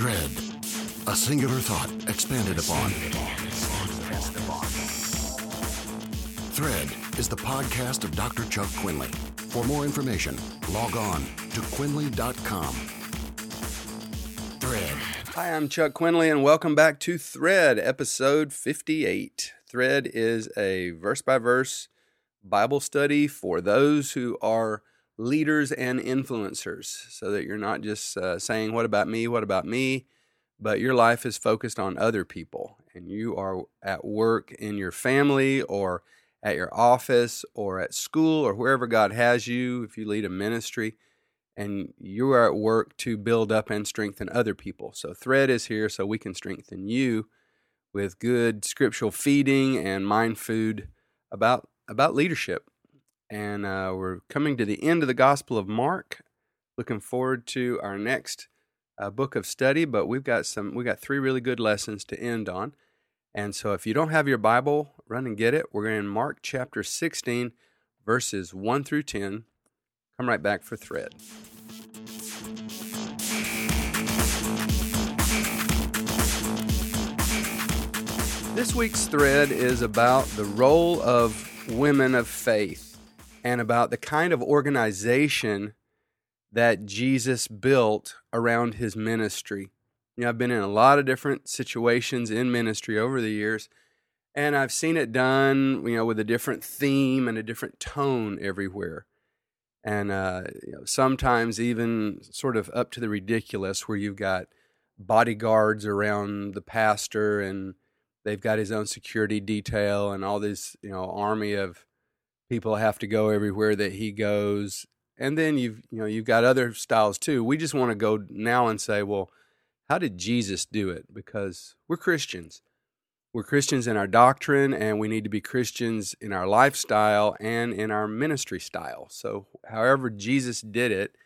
thread, a singular thought expanded upon. Thread is the podcast of Dr. Chuck Quinley. For more information, log on to Quinley.com. Thread. Hi, I'm Chuck Quinley, and welcome back to Thread, episode 58. Thread is a verse-by-verse Bible study for those who are leaders and influencers, so that you're not just saying, what about me, but your life is focused on other people, and you are at work in your family or at your office or at school or wherever God has you, if you lead a ministry, and you are at work to build up and strengthen other people. So Thread is here so we can strengthen you with good scriptural feeding and mind food about leadership. And we're coming to the end of the Gospel of Mark. Looking forward to our next book of study, but we got three really good lessons to end on. And so if you don't have your Bible, run and get it. We're going to Mark chapter 16, verses 1 through 10. Come right back for Thread. This week's Thread is about the role of women of faith, and about the kind of organization that Jesus built around his ministry. You know, I've been in a lot of different situations in ministry over the years, and I've seen it done, you know, with a different theme and a different tone everywhere. And you know, sometimes even sort of up to the ridiculous, where you've got bodyguards around the pastor, and they've got his own security detail, and all this, you know, army of people have to go everywhere that he goes. And then you've got other styles too. We just want to go now and say, well, how did Jesus do it? Because we're Christians. We're Christians in our doctrine, and we need to be Christians in our lifestyle and in our ministry style. So however Jesus did it,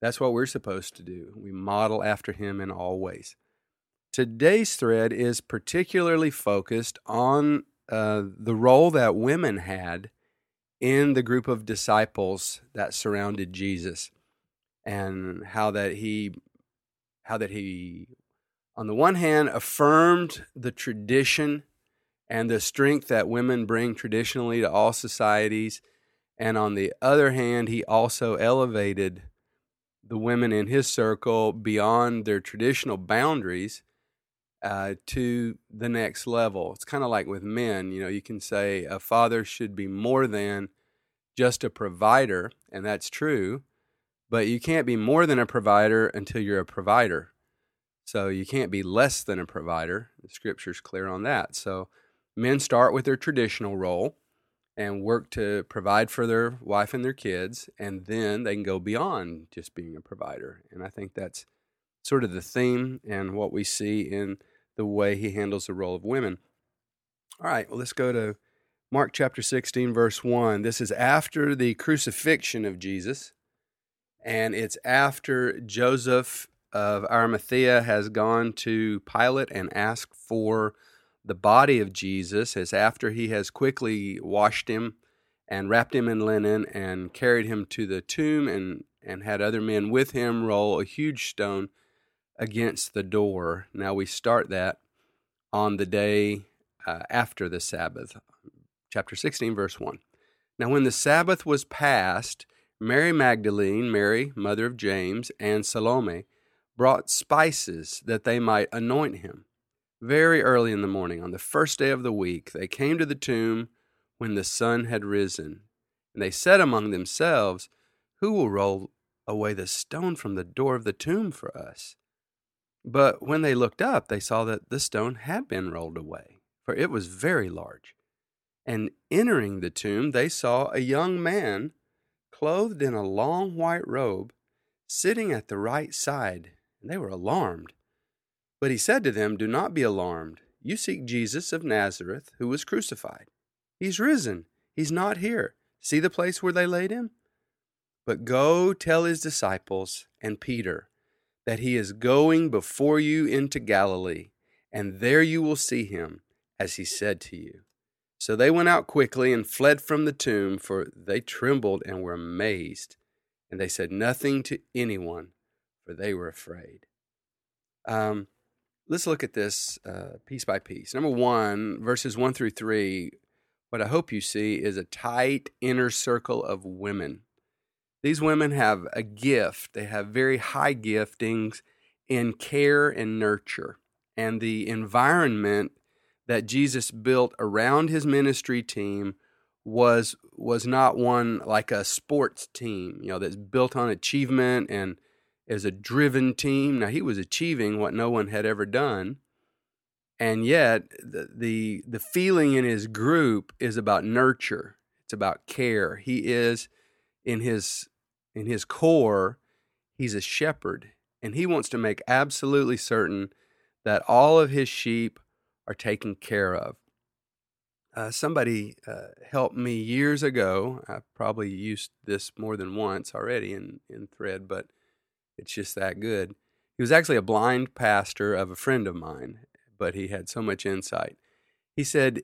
that's what we're supposed to do. We model after him in all ways. Today's Thread is particularly focused on the role that women had in the group of disciples that surrounded Jesus, and how that he, on the one hand, affirmed the tradition and the strength that women bring traditionally to all societies, and on the other hand, he also elevated the women in his circle beyond their traditional boundaries to the next level. It's kind of like with men. You know, you can say a father should be more than just a provider, and that's true, but you can't be more than a provider until you're a provider. So you can't be less than a provider. The Scripture's clear on that. So men start with their traditional role and work to provide for their wife and their kids, and then they can go beyond just being a provider. And I think that's sort of the theme and what we see in the way he handles the role of women. All right, well, let's go to Mark chapter 16, verse 1. This is after the crucifixion of Jesus, and it's after Joseph of Arimathea has gone to Pilate and asked for the body of Jesus. It's after he has quickly washed him and wrapped him in linen and carried him to the tomb, and had other men with him roll a huge stone against the door. Now we start that on the day after the Sabbath. Chapter 16, verse 1. Now when the Sabbath was passed, Mary Magdalene, Mary, mother of James, and Salome brought spices that they might anoint him. Very early in the morning, on the first day of the week, they came to the tomb when the sun had risen. And they said among themselves, "Who will roll away the stone from the door of the tomb for us?" But when they looked up, they saw that the stone had been rolled away, for it was very large. And entering the tomb, they saw a young man clothed in a long white robe, sitting at the right side, and they were alarmed. But he said to them, "Do not be alarmed. You seek Jesus of Nazareth, who was crucified. He's risen. He's not here. See the place where they laid him? But go tell his disciples and Peter that he is going before you into Galilee, and there you will see him, as he said to you." So they went out quickly and fled from the tomb, for they trembled and were amazed. And they said nothing to anyone, for they were afraid. Let's look at this piece by piece. Number one, verses 1-3, what I hope you see is a tight inner circle of women. These women have a gift. They have very high giftings in care and nurture. And the environment that Jesus built around his ministry team was not one like a sports team, you know, that's built on achievement and is a driven team. Now, he was achieving what no one had ever done, and yet the feeling in his group is about nurture. It's about care. He is, in his core, he's a shepherd, and he wants to make absolutely certain that all of his sheep are taken care of. Somebody helped me years ago. I probably used this more than once already in thread, but it's just that good. He was actually a blind pastor of a friend of mine, but he had so much insight. He said,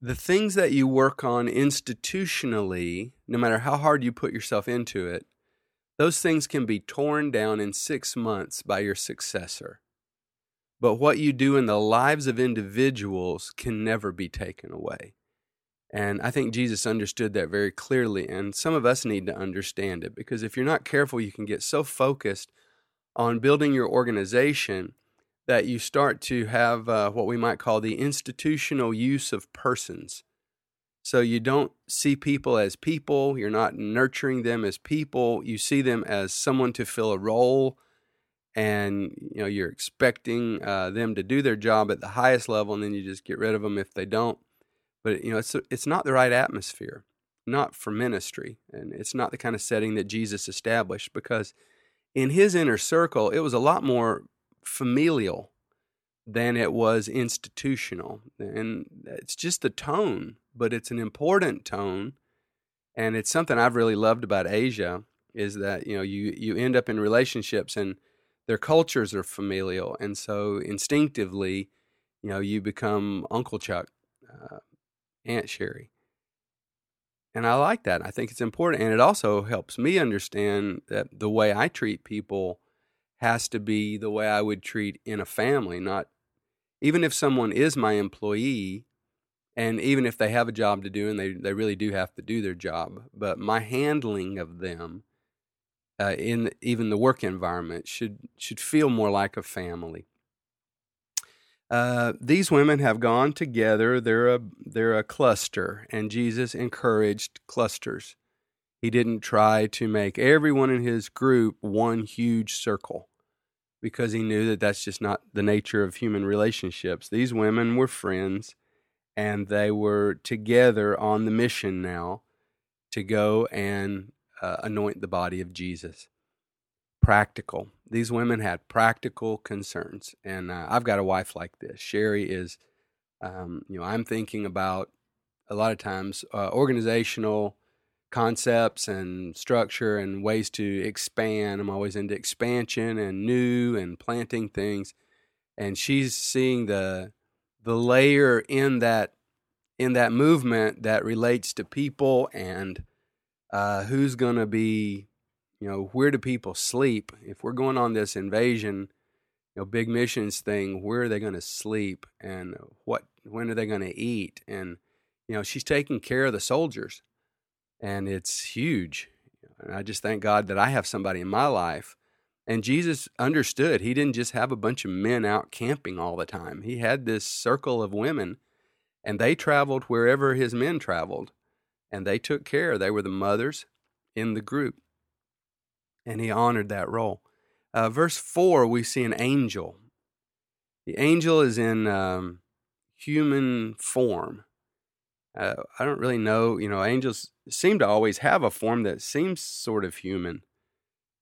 the things that you work on institutionally, no matter how hard you put yourself into it, those things can be torn down in 6 months by your successor. But what you do in the lives of individuals can never be taken away. And I think Jesus understood that very clearly, and some of us need to understand it, because if you're not careful, you can get so focused on building your organization that you start to have what we might call the institutional use of persons. So you don't see people as people, you're not nurturing them as people, you see them as someone to fill a role. And you know, you're expecting them to do their job at the highest level, and then you just get rid of them if they don't. But you know, it's not the right atmosphere, not for ministry, and it's not the kind of setting that Jesus established. Because in his inner circle, it was a lot more familial than it was institutional, and it's just the tone, but it's an important tone, and it's something I've really loved about Asia is that you know you end up in relationships and their cultures are familial, and so instinctively, you know, you become Uncle Chuck, Aunt Sherry. And I like that. I think it's important, and it also helps me understand that the way I treat people has to be the way I would treat in a family, not even if someone is my employee, and even if they have a job to do, and they really do have to do their job, but my handling of them in even the work environment should feel more like a family. These women have gone together. They're a cluster, and Jesus encouraged clusters. He didn't try to make everyone in his group one huge circle, because he knew that that's just not the nature of human relationships. These women were friends, and they were together on the mission now to go and anoint the body of Jesus. Practical. These women had practical concerns, and I've got a wife like this. Sherry is, I'm thinking about a lot of times organizational concepts and structure and ways to expand. I'm always into expansion and new and planting things, and she's seeing the layer in that movement that relates to people and who's going to be, you know, where do people sleep? If we're going on this invasion, you know, big missions thing, where are they going to sleep? And when are they going to eat? And, you know, she's taking care of the soldiers, and it's huge. And I just thank God that I have somebody in my life. And Jesus understood. He didn't just have a bunch of men out camping all the time. He had this circle of women, and they traveled wherever his men traveled. And they took care. They were the mothers in the group. And he honored that role. Verse 4, we see an angel. The angel is in human form. I don't really know. You know, angels seem to always have a form that seems sort of human,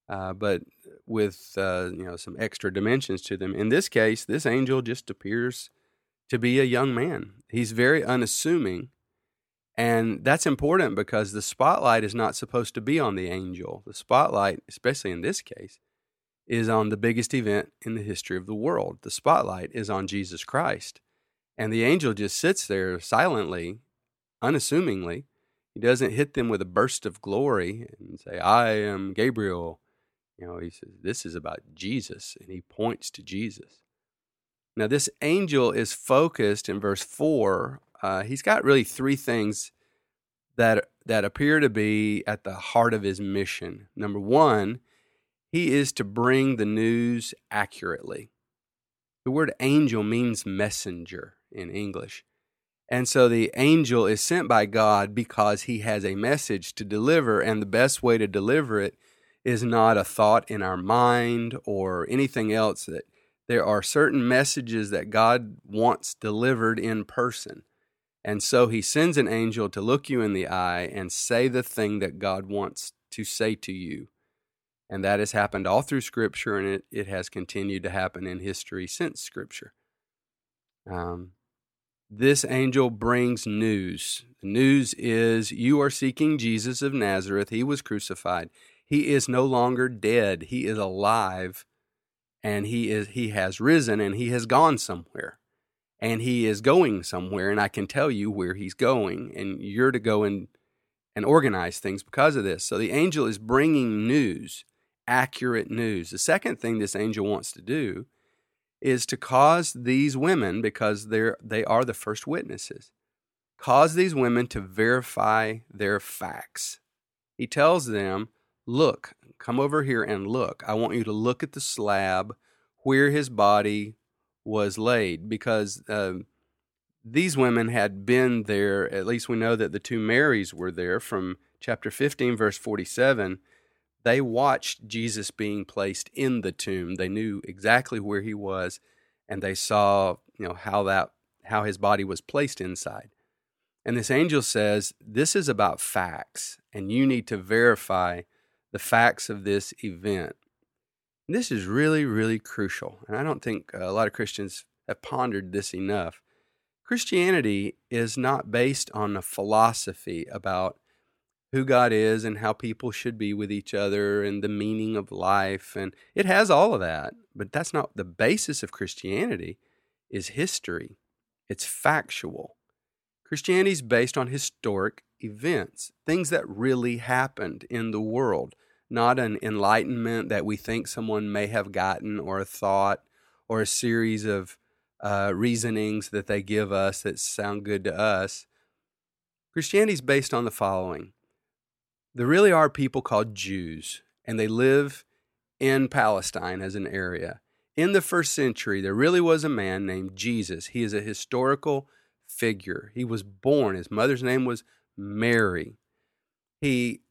but with, some extra dimensions to them. In this case, this angel just appears to be a young man. He's very unassuming. And that's important because the spotlight is not supposed to be on the angel. The spotlight, especially in this case, is on the biggest event in the history of the world. The spotlight is on Jesus Christ. And the angel just sits there silently, unassumingly. He doesn't hit them with a burst of glory and say, I am Gabriel. You know, he says, this is about Jesus, and he points to Jesus. Now, this angel is focused in verse 4. He's got really three things that appear to be at the heart of his mission. Number one, he is to bring the news accurately. The word angel means messenger in English. And so the angel is sent by God because he has a message to deliver, and the best way to deliver it is not a thought in our mind or anything else. That there are certain messages that God wants delivered in person. And so he sends an angel to look you in the eye and say the thing that God wants to say to you. And that has happened all through Scripture, and it has continued to happen in history since Scripture. This angel brings news. The news is, you are seeking Jesus of Nazareth. He was crucified. He is no longer dead. He is alive, and he has risen, and he has gone somewhere. And he is going somewhere, and I can tell you where he's going, and you're to go and organize things because of this. So the angel is bringing news, accurate news. The second thing this angel wants to do is to cause these women, because they are the first witnesses, cause these women to verify their facts. He tells them, look, come over here and look. I want you to look at the slab where his body was laid, because these women had been there. At least we know that the two Marys were there from chapter 15, verse 47. They watched Jesus being placed in the tomb. They knew exactly where he was, and they saw, you know, how his body was placed inside. And this angel says, this is about facts, and you need to verify the facts of this event. This is really, really crucial, and I don't think a lot of Christians have pondered this enough. Christianity is not based on a philosophy about who God is and how people should be with each other and the meaning of life, and it has all of that, but that's not the basis of Christianity. Is history. It's factual. Christianity is based on historic events, things that really happened in the world. Not an enlightenment that we think someone may have gotten, or a thought, or a series of reasonings that they give us that sound good to us. Christianity is based on the following. There really are people called Jews, and they live in Palestine as an area. In the first century, there really was a man named Jesus. He is a historical figure. He was born. His mother's name was Mary. He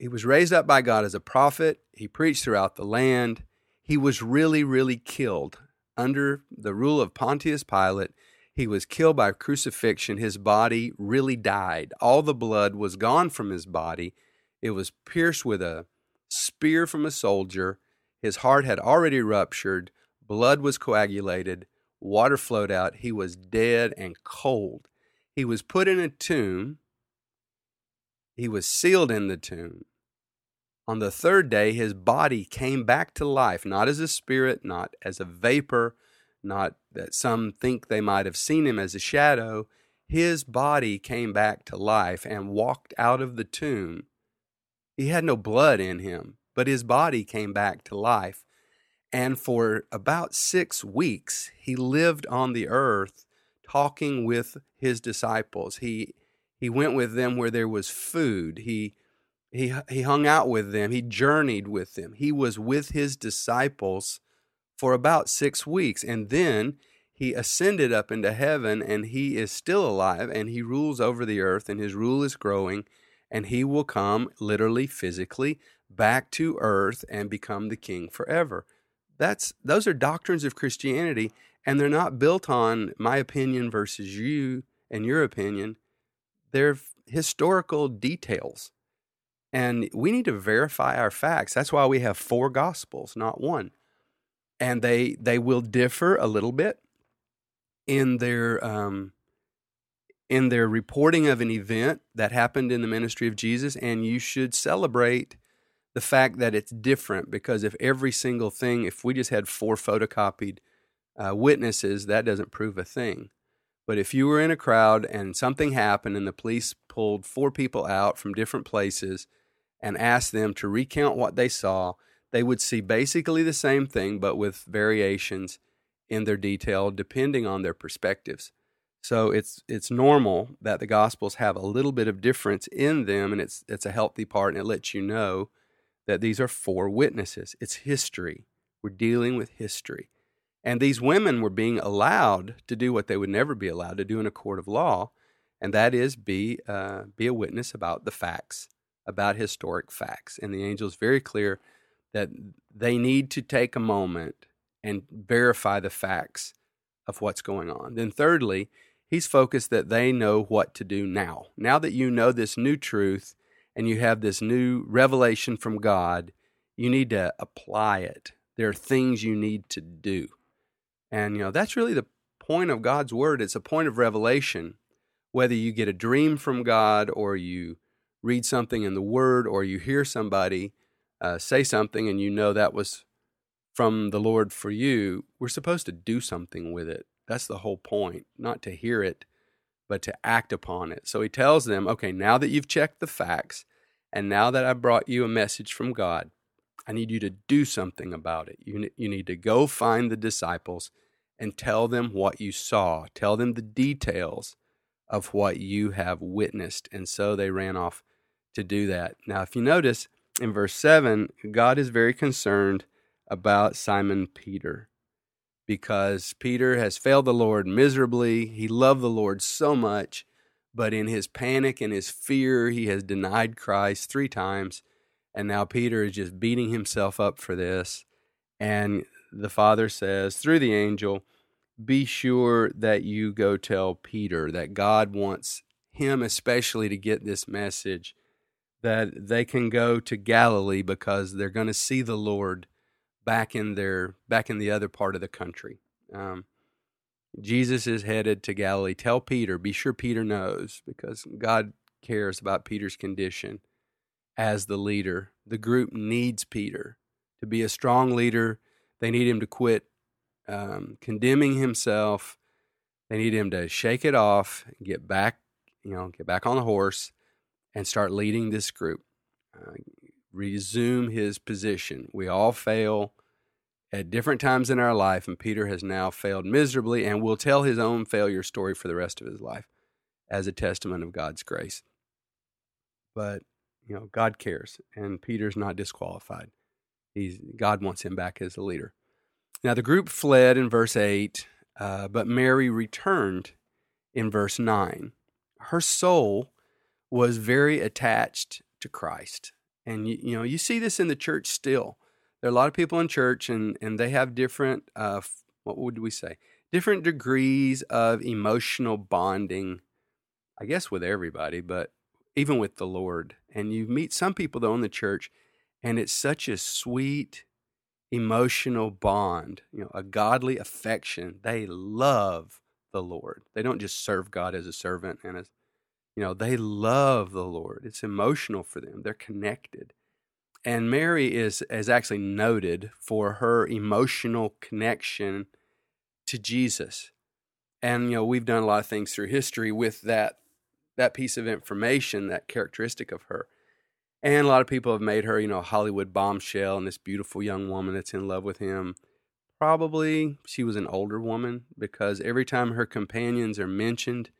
was raised up by God as a prophet. He preached throughout the land. He was really, really killed under the rule of Pontius Pilate. He was killed by crucifixion. His body really died. All the blood was gone from his body. It was pierced with a spear from a soldier. His heart had already ruptured. Blood was coagulated. Water flowed out. He was dead and cold. He was put in a tomb. He was sealed in the tomb. On the third day, his body came back to life, not as a spirit, not as a vapor, not that some think they might have seen him as a shadow. His body came back to life and walked out of the tomb. He had no blood in him, but his body came back to life. And for about 6 weeks, he lived on the earth talking with his disciples. He went with them where there was food. He hung out with them. He journeyed with them. He was with his disciples for about 6 weeks. And then he ascended up into heaven, and he is still alive, and he rules over the earth, and his rule is growing, and he will come literally, physically, back to earth and become the king forever. Those are doctrines of Christianity, and they're not built on my opinion versus you and your opinion. They're historical details, and we need to verify our facts. That's why we have four gospels, not one. And they will differ a little bit in their reporting of an event that happened in the ministry of Jesus, and you should celebrate the fact that it's different, because if every single thing, if we just had four photocopied witnesses, that doesn't prove a thing. But if you were in a crowd and something happened and the police pulled four people out from different places and asked them to recount what they saw, they would see basically the same thing, but with variations in their detail depending on their perspectives. So it's normal that the Gospels have a little bit of difference in them, and it's a healthy part, and it lets you know that these are four witnesses. It's history. We're dealing with history. And these women were being allowed to do what they would never be allowed to do in a court of law, and that is be a witness about the facts, about historic facts. And the angel's very clear that they need to take a moment and verify the facts of what's going on. Then thirdly, he's focused that they know what to do now. Now that you know this new truth and you have this new revelation from God, you need to apply it. There are things you need to do. And, you know, that's really the point of God's Word. It's a point of revelation. Whether you get a dream from God or you read something in the Word or you hear somebody say something and you know that was from the Lord for you, we're supposed to do something with it. That's the whole point, not to hear it, but to act upon it. So he tells them, okay, now that you've checked the facts and now that I brought you a message from God, I need you to do something about it. You need to go find the disciples and tell them what you saw. Tell them the details of what you have witnessed. And so they ran off to do that. Now, if you notice in verse 7, God is very concerned about Simon Peter because Peter has failed the Lord miserably. He loved the Lord so much, but in his panic and his fear, he has denied Christ 3 times. And now Peter is just beating himself up for this. And the Father says, through the angel, be sure that you go tell Peter that God wants him especially to get this message, that they can go to Galilee because they're going to see the Lord back in the other part of the country. Jesus is headed to Galilee. Tell Peter, be sure Peter knows, because God cares about Peter's condition. As the leader, the group needs Peter to be a strong leader. They need him to quit condemning himself. They need him to shake it off, get back on the horse, and start leading this group. Resume his position. We all fail at different times in our life, and Peter has now failed miserably, and will tell his own failure story for the rest of his life as a testament of God's grace. But you know, God cares, and Peter's not disqualified. God wants him back as the leader. Now, the group fled in verse 8, but Mary returned in verse 9. Her soul was very attached to Christ. And, you know, you see this in the church still. There are a lot of people in church, and they have different, different degrees of emotional bonding, I guess with everybody, but even with the Lord. And you meet some people, though, in the church, and it's such a sweet, emotional bond, you know, a godly affection. They love the Lord. They don't just serve God as a servant. They love the Lord. It's emotional for them. They're connected. And Mary is actually noted for her emotional connection to Jesus. And, you know, we've done a lot of things through history with that piece of information, that characteristic of her. And a lot of people have made her, you know, a Hollywood bombshell and this beautiful young woman that's in love with him. Probably she was an older woman, because every time her companions are mentioned,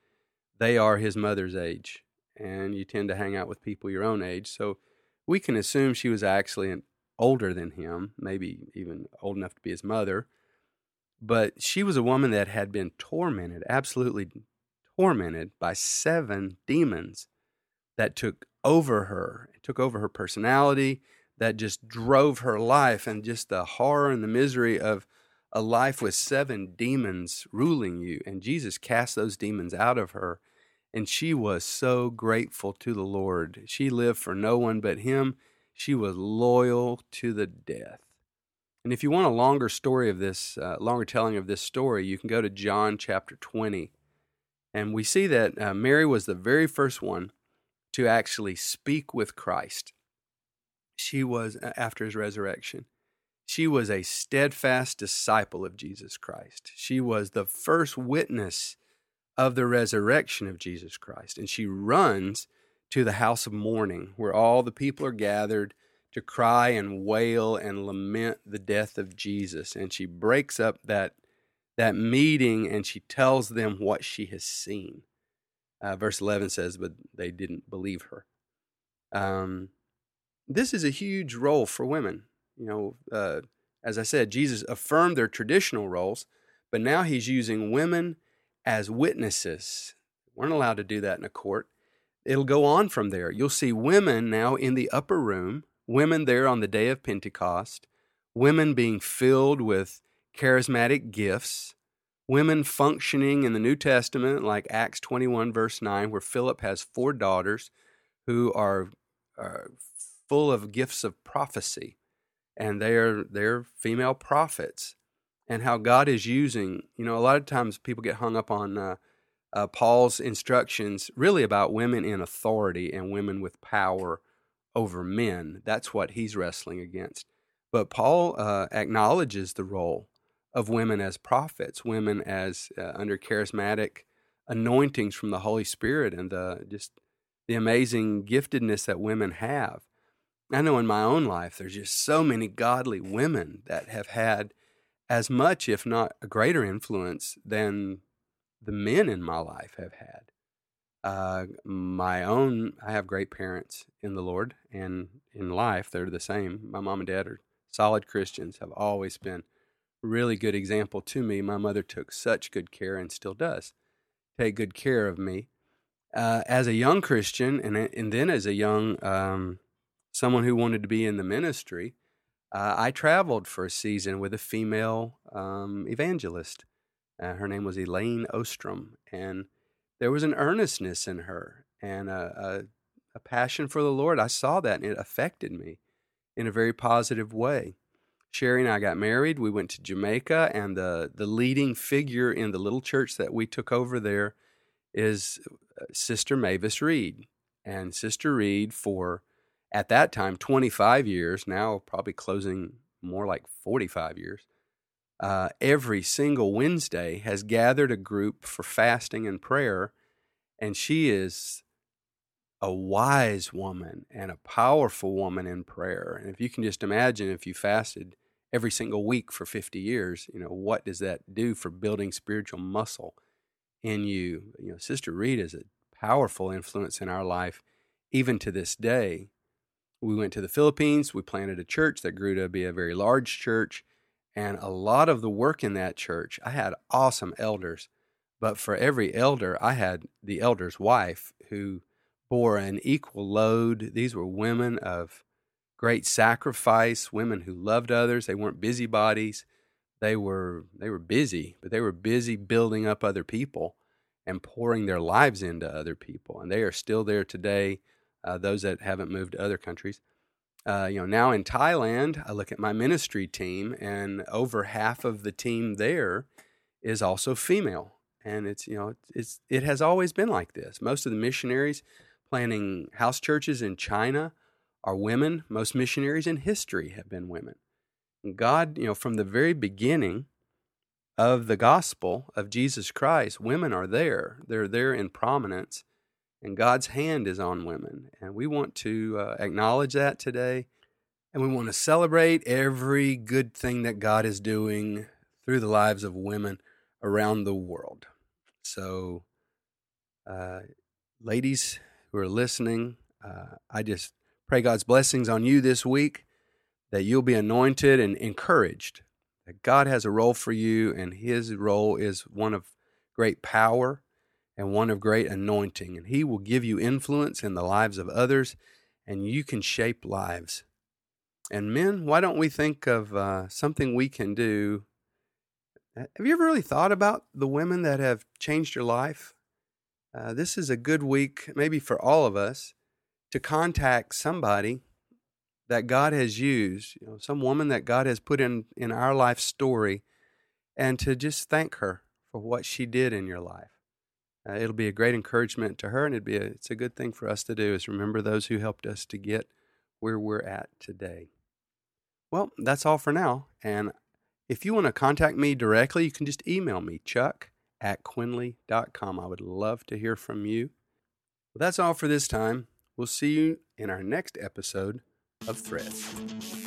they are his mother's age. And you tend to hang out with people your own age. So we can assume she was actually older than him, maybe even old enough to be his mother. But she was a woman that had been tormented, absolutely tormented by 7 demons that took over her personality, that just drove her life, and just the horror and the misery of a life with 7 demons ruling you. And Jesus cast those demons out of her, and she was so grateful to the Lord. She lived for no one but him. She was loyal to the death. And if you want a longer story of this, longer telling of this story, you can go to John chapter 20. And we see that Mary was the very first one to actually speak with Christ. She was, after his resurrection, she was a steadfast disciple of Jesus Christ. She was the first witness of the resurrection of Jesus Christ. And she runs to the house of mourning, where all the people are gathered to cry and wail and lament the death of Jesus. And she breaks up that meeting, and she tells them what she has seen. Verse 11 says, but they didn't believe her. This is a huge role for women. You know, as I said, Jesus affirmed their traditional roles, but now he's using women as witnesses. We weren't allowed to do that in a court. It'll go on from there. You'll see women now in the upper room, women there on the day of Pentecost, women being filled with charismatic gifts, women functioning in the New Testament like Acts 21 verse 9, where Philip has 4 daughters who are full of gifts of prophecy, and they're female prophets, and how God is using, you know, a lot of times people get hung up on Paul's instructions really about women in authority and women with power over men. That's what he's wrestling against. But Paul acknowledges the role of women as prophets, women as under charismatic anointings from the Holy Spirit, and the amazing giftedness that women have. I know in my own life, there's just so many godly women that have had as much, if not a greater influence than the men in my life have had. I have great parents in the Lord, and in life, they're the same. My mom and dad are solid Christians, have always been a really good example to me. My mother took such good care, and still does take good care of me. As a young Christian, and then as a young someone who wanted to be in the ministry, I traveled for a season with a female evangelist. Her name was Elaine Ostrom, and there was an earnestness in her and a passion for the Lord. I saw that, and it affected me in a very positive way. Sherry and I got married. We went to Jamaica, and the leading figure in the little church that we took over there is Sister Mavis Reed. And Sister Reed, for at that time 25 years, now probably closing more like 45 years, every single Wednesday has gathered a group for fasting and prayer, and she is a wise woman and a powerful woman in prayer. And if you can just imagine, if you fasted every single week for 50 years, you know, what does that do for building spiritual muscle in you? You know, Sister Reed is a powerful influence in our life, even to this day. We went to the Philippines, we planted a church that grew to be a very large church, and a lot of the work in that church, I had awesome elders, but for every elder, I had the elder's wife who bore an equal load. These were women of great sacrifice, women who loved others. They weren't busybodies. They were busy, but they were busy building up other people and pouring their lives into other people. And they are still there today, those that haven't moved to other countries. You know, now in Thailand, I look at my ministry team, and over half of the team there is also female. And it has always been like this. Most of the missionaries planning house churches in China are women. Most missionaries in history have been women. God, you know, from the very beginning of the gospel of Jesus Christ, women are there. They're there in prominence, and God's hand is on women. And we want to acknowledge that today, and we want to celebrate every good thing that God is doing through the lives of women around the world. So, ladies who are listening, I just pray God's blessings on you this week, that you'll be anointed and encouraged, that God has a role for you, and his role is one of great power and one of great anointing, and he will give you influence in the lives of others, and you can shape lives. And men, why don't we think of something we can do? Have you ever really thought about the women that have changed your life? This is a good week, maybe for all of us, to contact somebody that God has used, you know, some woman that God has put in our life story, and to just thank her for what she did in your life. It'll be a great encouragement to her, and it's a good thing for us to do, is remember those who helped us to get where we're at today. Well, that's all for now, and if you want to contact me directly, you can just email me, chuck@quinley.com. I would love to hear from you. Well, that's all for this time. We'll see you in our next episode. of threads.